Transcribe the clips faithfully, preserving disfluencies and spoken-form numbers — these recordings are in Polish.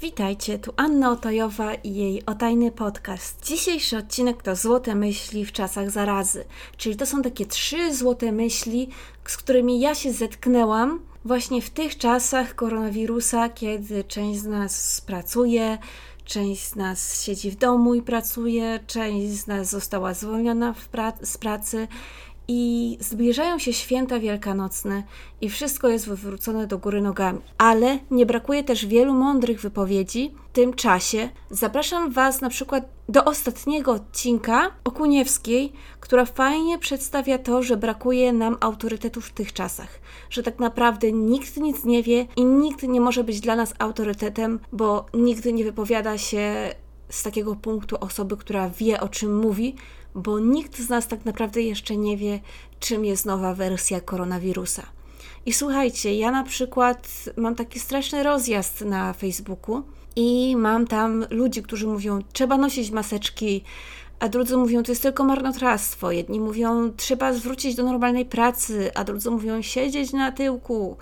Witajcie, tu Anna Otajowa i jej Otajny Podcast. Dzisiejszy odcinek to złote myśli w czasach zarazy, czyli to są takie trzy złote myśli, z którymi ja się zetknęłam właśnie w tych czasach koronawirusa, kiedy część z nas pracuje, część z nas siedzi w domu i pracuje, część z nas została zwolniona w pra- z pracy i zbliżają się święta wielkanocne i wszystko jest wywrócone do góry nogami. Ale nie brakuje też wielu mądrych wypowiedzi w tym czasie. Zapraszam Was na przykład do ostatniego odcinka Okuniewskiej, która fajnie przedstawia to, że brakuje nam autorytetów w tych czasach. Że tak naprawdę nikt nic nie wie i nikt nie może być dla nas autorytetem, bo nigdy nie wypowiada się z takiego punktu osoby, która wie, o czym mówi, bo nikt z nas tak naprawdę jeszcze nie wie, czym jest nowa wersja koronawirusa. I słuchajcie, ja na przykład mam taki straszny rozjazd na Facebooku i mam tam ludzi, którzy mówią, trzeba nosić maseczki, a drudzy mówią, to jest tylko marnotrawstwo. Jedni mówią, trzeba zwrócić do normalnej pracy, a drudzy mówią, siedzieć na tyłku.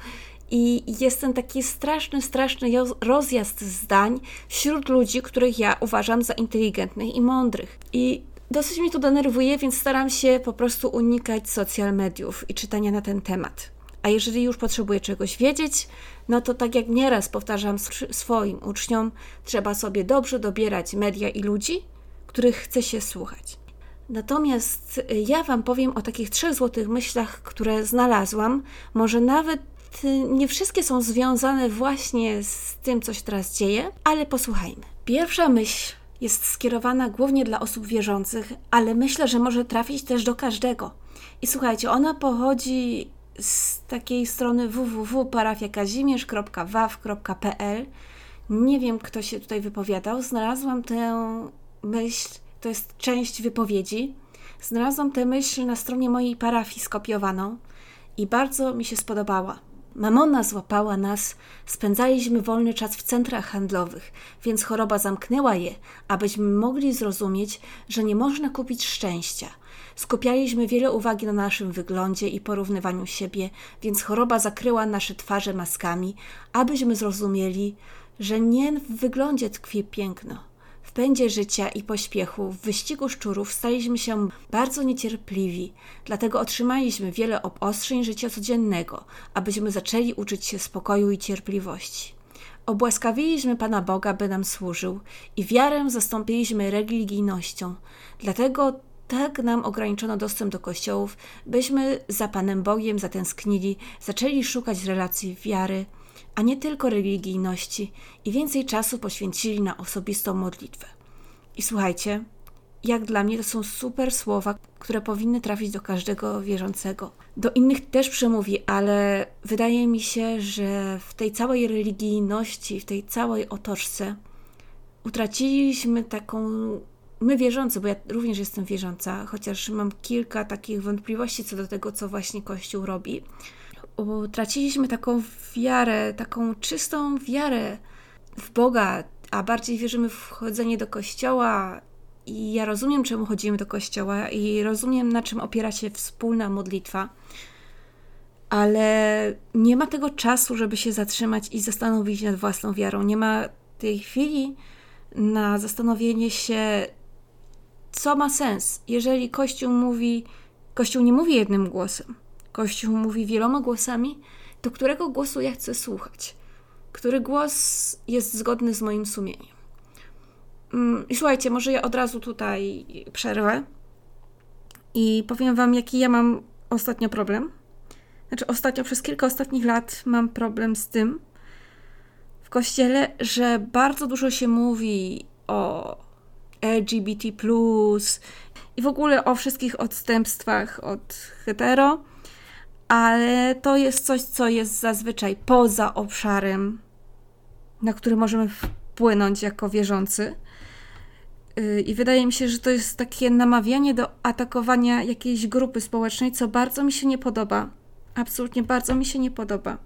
I jest ten taki straszny, straszny rozjazd zdań wśród ludzi, których ja uważam za inteligentnych i mądrych. I dosyć mnie to denerwuje, więc staram się po prostu unikać social mediów i czytania na ten temat. A jeżeli już potrzebuję czegoś wiedzieć, no to tak jak nieraz powtarzam swoim uczniom, trzeba sobie dobrze dobierać media i ludzi, których chce się słuchać. Natomiast ja Wam powiem o takich trzech złotych myślach, które znalazłam. Może nawet nie wszystkie są związane właśnie z tym, co się teraz dzieje, ale posłuchajmy. Pierwsza myśl jest skierowana głównie dla osób wierzących, ale myślę, że może trafić też do każdego. I słuchajcie, ona pochodzi z takiej strony w w w kropka parafiakazimierz kropka waw kropka p l. Nie wiem, kto się tutaj wypowiadał. Znalazłam tę myśl, to jest część wypowiedzi. Znalazłam tę myśl na stronie mojej parafii skopiowaną i bardzo mi się spodobała. Mamona złapała nas, spędzaliśmy wolny czas w centrach handlowych, więc choroba zamknęła je, abyśmy mogli zrozumieć, że nie można kupić szczęścia. Skupialiśmy wiele uwagi na naszym wyglądzie i porównywaniu siebie, więc choroba zakryła nasze twarze maskami, abyśmy zrozumieli, że nie w wyglądzie tkwi piękno. W pędzie życia i pośpiechu, w wyścigu szczurów staliśmy się bardzo niecierpliwi, dlatego otrzymaliśmy wiele obostrzeń życia codziennego, abyśmy zaczęli uczyć się spokoju i cierpliwości. Obłaskawiliśmy Pana Boga, by nam służył i wiarę zastąpiliśmy religijnością, dlatego tak nam ograniczono dostęp do kościołów, byśmy za Panem Bogiem zatęsknili, zaczęli szukać relacji wiary, a nie tylko religijności i więcej czasu poświęcili na osobistą modlitwę. I słuchajcie, jak dla mnie to są super słowa, które powinny trafić do każdego wierzącego. Do innych też przemówi, ale wydaje mi się, że w tej całej religijności, w tej całej otoczce utraciliśmy taką... My wierzący, bo ja również jestem wierząca, chociaż mam kilka takich wątpliwości co do tego, co właśnie Kościół robi. Utraciliśmy taką wiarę, taką czystą wiarę w Boga, a bardziej wierzymy w chodzenie do Kościoła. I ja rozumiem, czemu chodzimy do Kościoła i rozumiem, na czym opiera się wspólna modlitwa, ale nie ma tego czasu, żeby się zatrzymać i zastanowić nad własną wiarą. Nie ma tej chwili na zastanowienie się, co ma sens, jeżeli Kościół mówi, Kościół nie mówi jednym głosem. Kościół mówi wieloma głosami, to którego głosu ja chcę słuchać? Który głos jest zgodny z moim sumieniem? I słuchajcie, może ja od razu tutaj przerwę i powiem Wam, jaki ja mam ostatnio problem. Znaczy ostatnio, przez kilka ostatnich lat mam problem z tym w Kościele, że bardzo dużo się mówi o L G B T plus, i w ogóle o wszystkich odstępstwach od hetero, ale to jest coś, co jest zazwyczaj poza obszarem, na który możemy wpłynąć jako wierzący. I wydaje mi się, że to jest takie namawianie do atakowania jakiejś grupy społecznej, co bardzo mi się nie podoba. Absolutnie bardzo mi się nie podoba.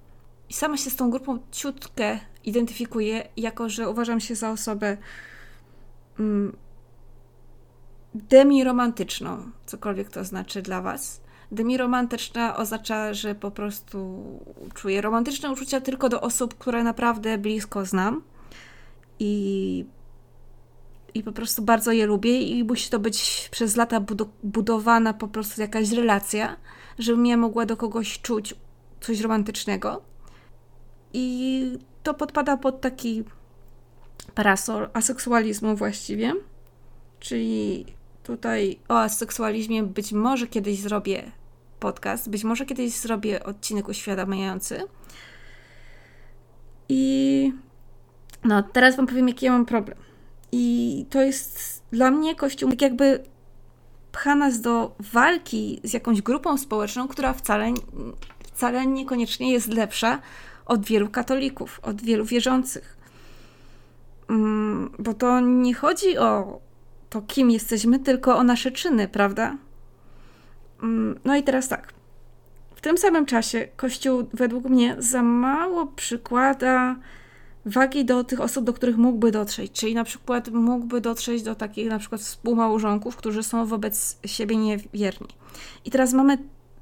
I sama się z tą grupą ciutkę identyfikuję, jako że uważam się za osobę mm, demiromantyczną, cokolwiek to znaczy dla Was. Demiromantyczna oznacza, że po prostu czuję romantyczne uczucia tylko do osób, które naprawdę blisko znam i, i po prostu bardzo je lubię i musi to być przez lata budowana po prostu jakaś relacja, żebym ja mogła do kogoś czuć coś romantycznego. I to podpada pod taki parasol aseksualizmu właściwie, czyli tutaj o aseksualizmie być może kiedyś zrobię podcast, być może kiedyś zrobię odcinek uświadamiający. I no, teraz wam powiem, jaki ja mam problem. I to jest dla mnie Kościół tak jakby pcha nas do walki z jakąś grupą społeczną, która wcale, wcale niekoniecznie jest lepsza od wielu katolików, od wielu wierzących. Mm, bo to nie chodzi o to, kim jesteśmy, tylko o nasze czyny, prawda? Mm, no i teraz tak. W tym samym czasie Kościół według mnie za mało przykłada wagi do tych osób, do których mógłby dotrzeć. Czyli na przykład mógłby dotrzeć do takich na przykład współmałżonków, którzy są wobec siebie niewierni. I teraz mamy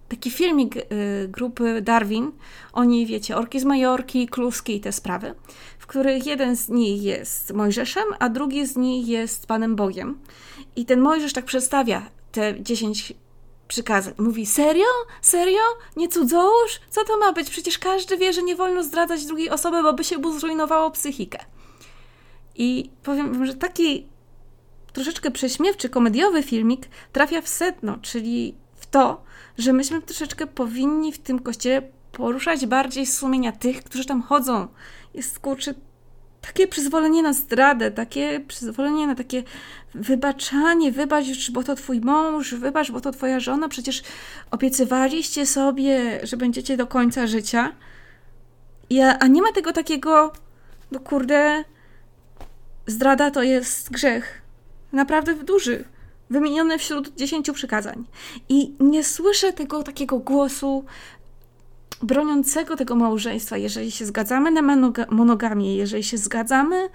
taki filmik y, grupy Darwin, oni wiecie, Orki z Majorki, Kluski i te sprawy, w których jeden z nich jest Mojżeszem, a drugi z nich jest Panem Bogiem. I ten Mojżesz tak przedstawia te dziesięć przykazań. Mówi, serio? Serio? Nie cudzołóż? Co to ma być? Przecież każdy wie, że nie wolno zdradzać drugiej osoby, bo by się mu zrujnowało psychikę. I powiem wam, że taki troszeczkę prześmiewczy, komediowy filmik trafia w sedno, czyli w to, że myśmy troszeczkę powinni w tym kościele poruszać bardziej sumienia tych, którzy tam chodzą. Jest, kurczę, takie przyzwolenie na zdradę, takie przyzwolenie na takie wybaczanie, wybacz, bo to twój mąż, wybacz, bo to twoja żona, przecież obiecywaliście sobie, że będziecie do końca życia. I, a nie ma tego takiego, no kurde, zdrada to jest grzech. Naprawdę duży. Wymienione wśród dziesięciu przykazań. I nie słyszę tego takiego głosu broniącego tego małżeństwa, jeżeli się zgadzamy na monogamię, jeżeli się zgadzamy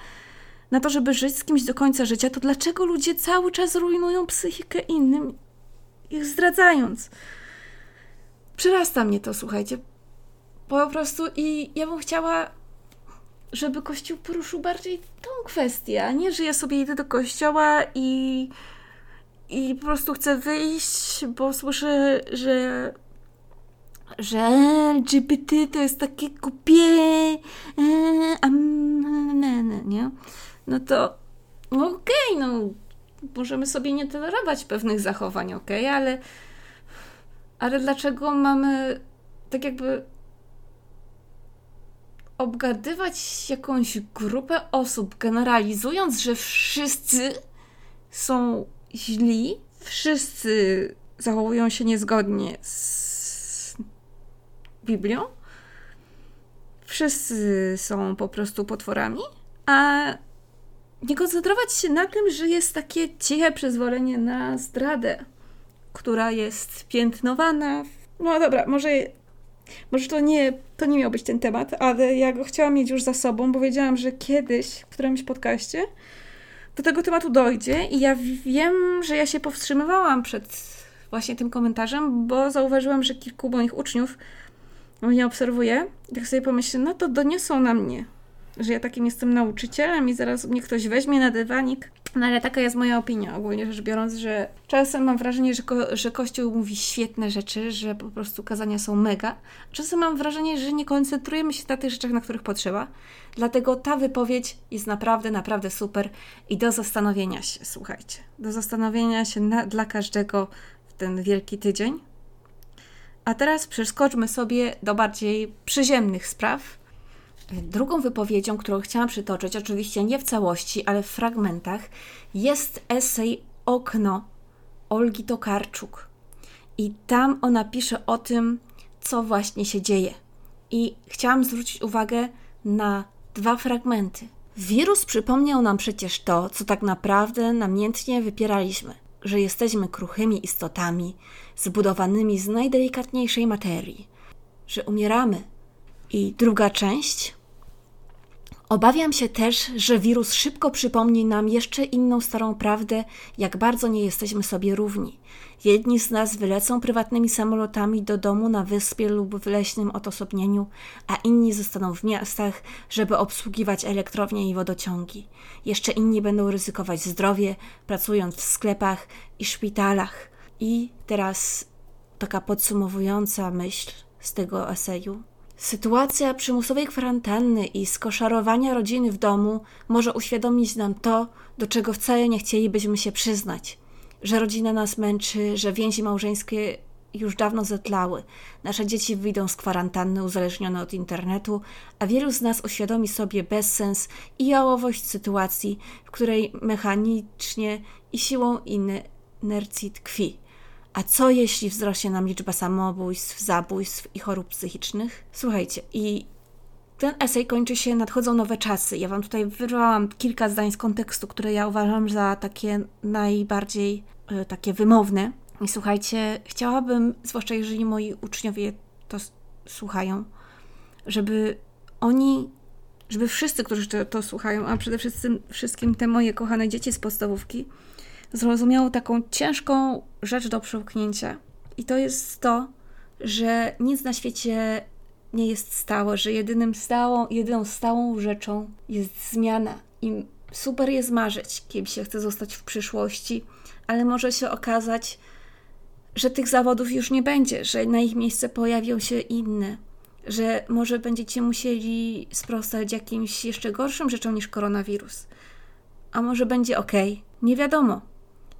na to, żeby żyć z kimś do końca życia, to dlaczego ludzie cały czas rujnują psychikę innym, ich zdradzając? Przerasta mnie to, słuchajcie. Po prostu i ja bym chciała, żeby Kościół poruszył bardziej tą kwestię, a nie, że ja sobie idę do kościoła i I po prostu chcę wyjść, bo słyszę, że, że L G B T to jest takie głupie, nie? No to no okej, okay, no możemy sobie nie tolerować pewnych zachowań, okej, okay, ale, ale dlaczego mamy tak jakby obgadywać jakąś grupę osób, generalizując, że wszyscy są źli, wszyscy zachowują się niezgodnie z Biblią, wszyscy są po prostu potworami, a nie koncentrować się na tym, że jest takie ciche przyzwolenie na zdradę, która jest piętnowana. No dobra, może, może to, nie, to nie miał być ten temat, ale ja go chciałam mieć już za sobą, bo wiedziałam, że kiedyś w którymś podcaście do tego tematu dojdzie i ja wiem, że ja się powstrzymywałam przed właśnie tym komentarzem, bo zauważyłam, że kilku moich uczniów mnie obserwuje. Tak sobie pomyślę, no to doniosą na mnie, że ja takim jestem nauczycielem i zaraz mnie ktoś weźmie na dywanik. No ale taka jest moja opinia ogólnie rzecz biorąc, że czasem mam wrażenie, że, ko- że Kościół mówi świetne rzeczy, że po prostu kazania są mega. Czasem mam wrażenie, że nie koncentrujemy się na tych rzeczach, na których potrzeba. Dlatego ta wypowiedź jest naprawdę, naprawdę super i do zastanowienia się, słuchajcie. Do zastanowienia się na, dla każdego w ten wielki tydzień. A teraz przeskoczmy sobie do bardziej przyziemnych spraw. Drugą wypowiedzią, którą chciałam przytoczyć, oczywiście nie w całości, ale w fragmentach, jest esej Okno Olgi Tokarczuk. I tam ona pisze o tym, co właśnie się dzieje. I chciałam zwrócić uwagę na dwa fragmenty. Wirus przypomniał nam przecież to, co tak naprawdę namiętnie wypieraliśmy, że jesteśmy kruchymi istotami, zbudowanymi z najdelikatniejszej materii, że umieramy. I druga część Obawiam się też, że wirus szybko przypomni nam jeszcze inną starą prawdę, jak bardzo nie jesteśmy sobie równi. Jedni z nas wylecą prywatnymi samolotami do domu na wyspie lub w leśnym odosobnieniu, a inni zostaną w miastach, żeby obsługiwać elektrownie i wodociągi. Jeszcze inni będą ryzykować zdrowie, pracując w sklepach i szpitalach. I teraz taka podsumowująca myśl z tego eseju. Sytuacja przymusowej kwarantanny i skoszarowania rodziny w domu może uświadomić nam to, do czego wcale nie chcielibyśmy się przyznać. Że rodzina nas męczy, że więzi małżeńskie już dawno zetlały. Nasze dzieci wyjdą z kwarantanny uzależnione od internetu, a wielu z nas uświadomi sobie bezsens i jałowość sytuacji, w której mechanicznie i siłą inercji tkwi. A co jeśli wzrośnie nam liczba samobójstw, zabójstw i chorób psychicznych? Słuchajcie, i ten esej kończy się Nadchodzą nowe czasy. Ja Wam tutaj wyrwałam kilka zdań z kontekstu, które ja uważam za takie najbardziej y, takie wymowne. I słuchajcie, chciałabym, zwłaszcza jeżeli moi uczniowie to s- słuchają, żeby oni, żeby wszyscy, którzy to, to słuchają, a przede wszystkim, wszystkim te moje kochane dzieci z podstawówki, zrozumiało taką ciężką rzecz do przełknięcia. I to jest to, że nic na świecie nie jest stałe, że jedynym stałą, jedyną stałą rzeczą jest zmiana. I super jest marzyć, kim się chce zostać w przyszłości, ale może się okazać, że tych zawodów już nie będzie, że na ich miejsce pojawią się inne, że może będziecie musieli sprostać jakimś jeszcze gorszym rzeczom niż koronawirus. A może będzie okej? Nie wiadomo.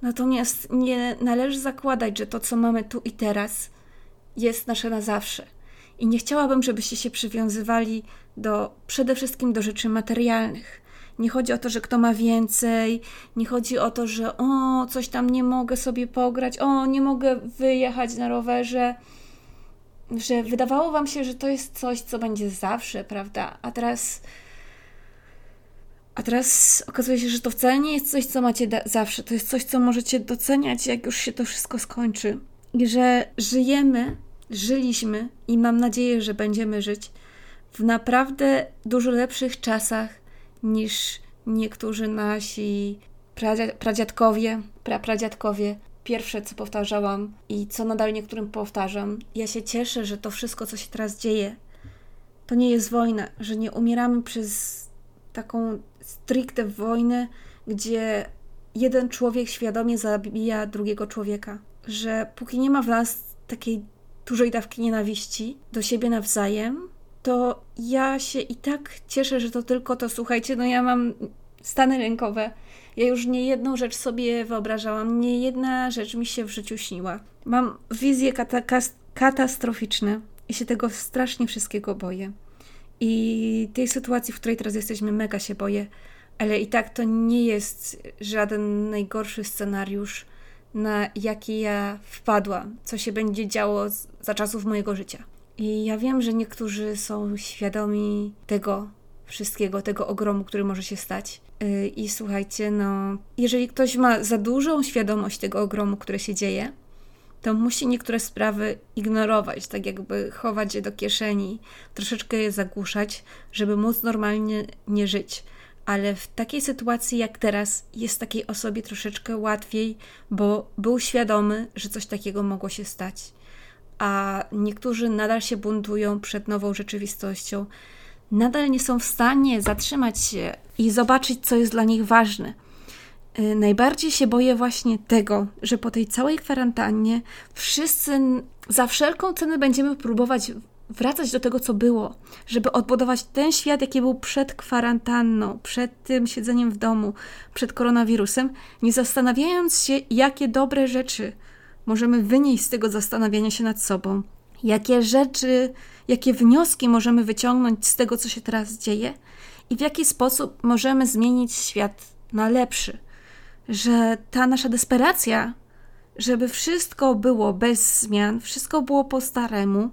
Natomiast nie należy zakładać, że to, co mamy tu i teraz, jest nasze na zawsze. I nie chciałabym, żebyście się przywiązywali do, przede wszystkim do rzeczy materialnych. Nie chodzi o to, że kto ma więcej, nie chodzi o to, że o, coś tam nie mogę sobie pograć, o, nie mogę wyjechać na rowerze, że wydawało Wam się, że to jest coś, co będzie zawsze, prawda? A teraz... A teraz okazuje się, że to wcale nie jest coś, co macie da- zawsze. To jest coś, co możecie doceniać, jak już się to wszystko skończy. I że żyjemy, żyliśmy i mam nadzieję, że będziemy żyć w naprawdę dużo lepszych czasach niż niektórzy nasi pradzia- pradziadkowie, prapradziadkowie. Pierwsze, co powtarzałam i co nadal niektórym powtarzam. Ja się cieszę, że to wszystko, co się teraz dzieje, to nie jest wojna, że nie umieramy przez taką stricte wojnę, gdzie jeden człowiek świadomie zabija drugiego człowieka. Że póki nie ma w nas takiej dużej dawki nienawiści do siebie nawzajem, to ja się i tak cieszę, że to tylko to, słuchajcie, no ja mam stany lękowe. Ja już nie jedną rzecz sobie wyobrażałam, nie jedna rzecz mi się w życiu śniła. Mam wizje kata- katastroficzne i się tego strasznie wszystkiego boję. I tej sytuacji, w której teraz jesteśmy, mega się boję, ale i tak to nie jest żaden najgorszy scenariusz, na jaki ja wpadłam, co się będzie działo za czasów mojego życia. I ja wiem, że niektórzy są świadomi tego wszystkiego, tego ogromu, który może się stać. I słuchajcie, no, jeżeli ktoś ma za dużą świadomość tego ogromu, który się dzieje, to musi niektóre sprawy ignorować, tak jakby chować je do kieszeni, troszeczkę je zagłuszać, żeby móc normalnie nie żyć. Ale w takiej sytuacji jak teraz jest takiej osobie troszeczkę łatwiej, bo był świadomy, że coś takiego mogło się stać. A niektórzy nadal się buntują przed nową rzeczywistością, nadal nie są w stanie zatrzymać się i zobaczyć, co jest dla nich ważne. Najbardziej się boję właśnie tego, że po tej całej kwarantannie wszyscy za wszelką cenę będziemy próbować wracać do tego, co było, żeby odbudować ten świat, jaki był przed kwarantanną, przed tym siedzeniem w domu, przed koronawirusem, nie zastanawiając się, jakie dobre rzeczy możemy wynieść z tego zastanawiania się nad sobą, jakie rzeczy, jakie wnioski możemy wyciągnąć z tego, co się teraz dzieje i w jaki sposób możemy zmienić świat na lepszy. Że ta nasza desperacja, żeby wszystko było bez zmian, wszystko było po staremu,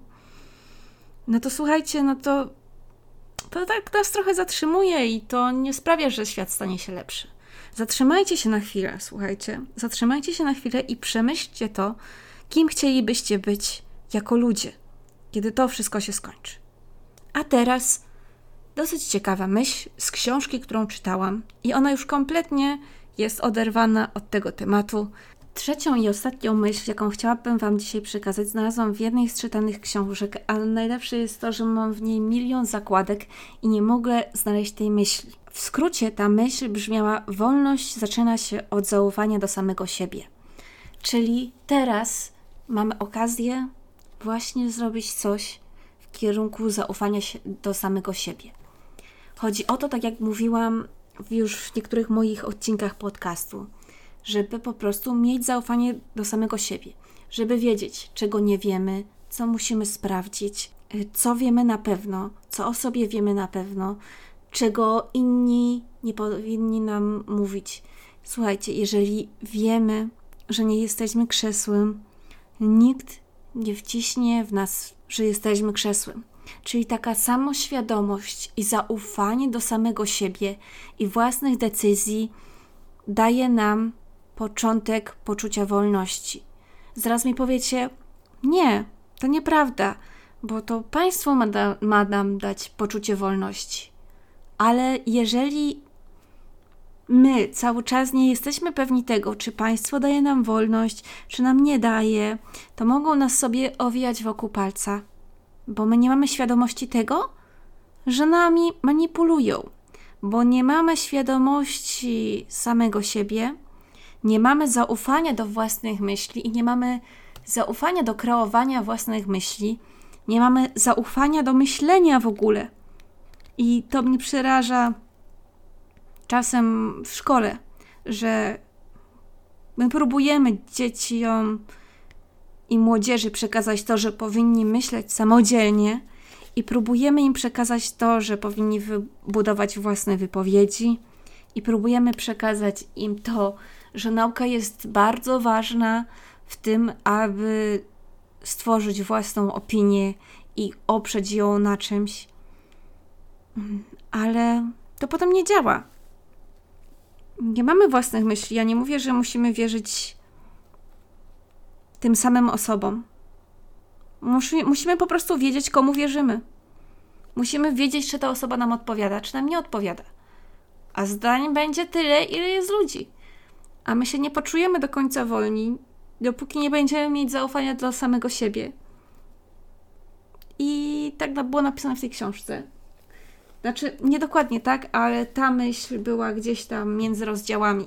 no to słuchajcie, no to to tak nas trochę zatrzymuje i to nie sprawia, że świat stanie się lepszy. Zatrzymajcie się na chwilę, słuchajcie. Zatrzymajcie się na chwilę i przemyślcie to, kim chcielibyście być jako ludzie, kiedy to wszystko się skończy. A teraz dosyć ciekawa myśl z książki, którą czytałam i ona już kompletnie jest oderwana od tego tematu. Trzecią i ostatnią myśl, jaką chciałabym Wam dzisiaj przekazać, znalazłam w jednej z czytanych książek, ale najlepsze jest to, że mam w niej milion zakładek i nie mogę znaleźć tej myśli. W skrócie ta myśl brzmiała: wolność zaczyna się od zaufania do samego siebie. Czyli teraz mamy okazję właśnie zrobić coś w kierunku zaufania się do samego siebie. Chodzi o to, tak jak mówiłam już w niektórych moich odcinkach podcastu, żeby po prostu mieć zaufanie do samego siebie, żeby wiedzieć, czego nie wiemy, co musimy sprawdzić, co wiemy na pewno, co o sobie wiemy na pewno, czego inni nie powinni nam mówić. Słuchajcie, jeżeli wiemy, że nie jesteśmy krzesłem, nikt nie wciśnie w nas, że jesteśmy krzesłem. Czyli taka samoświadomość i zaufanie do samego siebie i własnych decyzji daje nam początek poczucia wolności. Zaraz mi powiecie: nie, to nieprawda, bo to państwo ma, da, ma nam dać poczucie wolności. Ale jeżeli my cały czas nie jesteśmy pewni tego, czy państwo daje nam wolność, czy nam nie daje, to mogą nas sobie owijać wokół palca, bo my nie mamy świadomości tego, że nami manipulują, bo nie mamy świadomości samego siebie, nie mamy zaufania do własnych myśli i nie mamy zaufania do kreowania własnych myśli, nie mamy zaufania do myślenia w ogóle. I to mnie przeraża czasem w szkole, że my próbujemy dzieciom i młodzieży przekazać to, że powinni myśleć samodzielnie, i próbujemy im przekazać to, że powinni wybudować własne wypowiedzi, i próbujemy przekazać im to, że nauka jest bardzo ważna w tym, aby stworzyć własną opinię i oprzeć ją na czymś. Ale to potem nie działa. Nie mamy własnych myśli. Ja nie mówię, że musimy wierzyć tym samym osobom. Musi, musimy po prostu wiedzieć, komu wierzymy. Musimy wiedzieć, czy ta osoba nam odpowiada, czy nam nie odpowiada. A zdań będzie tyle, ile jest ludzi. A my się nie poczujemy do końca wolni, dopóki nie będziemy mieć zaufania do samego siebie. I tak było napisane w tej książce. Znaczy, nie dokładnie tak, ale ta myśl była gdzieś tam między rozdziałami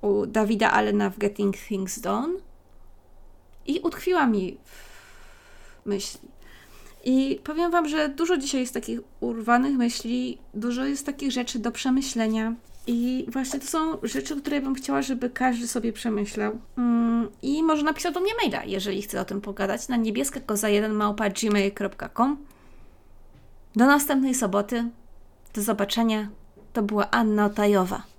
u Davida Allena w Getting Things Done i utkwiła mi w myśli. I powiem Wam, że dużo dzisiaj jest takich urwanych myśli, dużo jest takich rzeczy do przemyślenia i właśnie to są rzeczy, które bym chciała, żeby każdy sobie przemyślał. Mm, i może napisał do mnie maila, jeżeli chce o tym pogadać, na niebieska koza jeden małpa gmail kropka com. Do następnej soboty. Do zobaczenia. To była Anna Otajowa.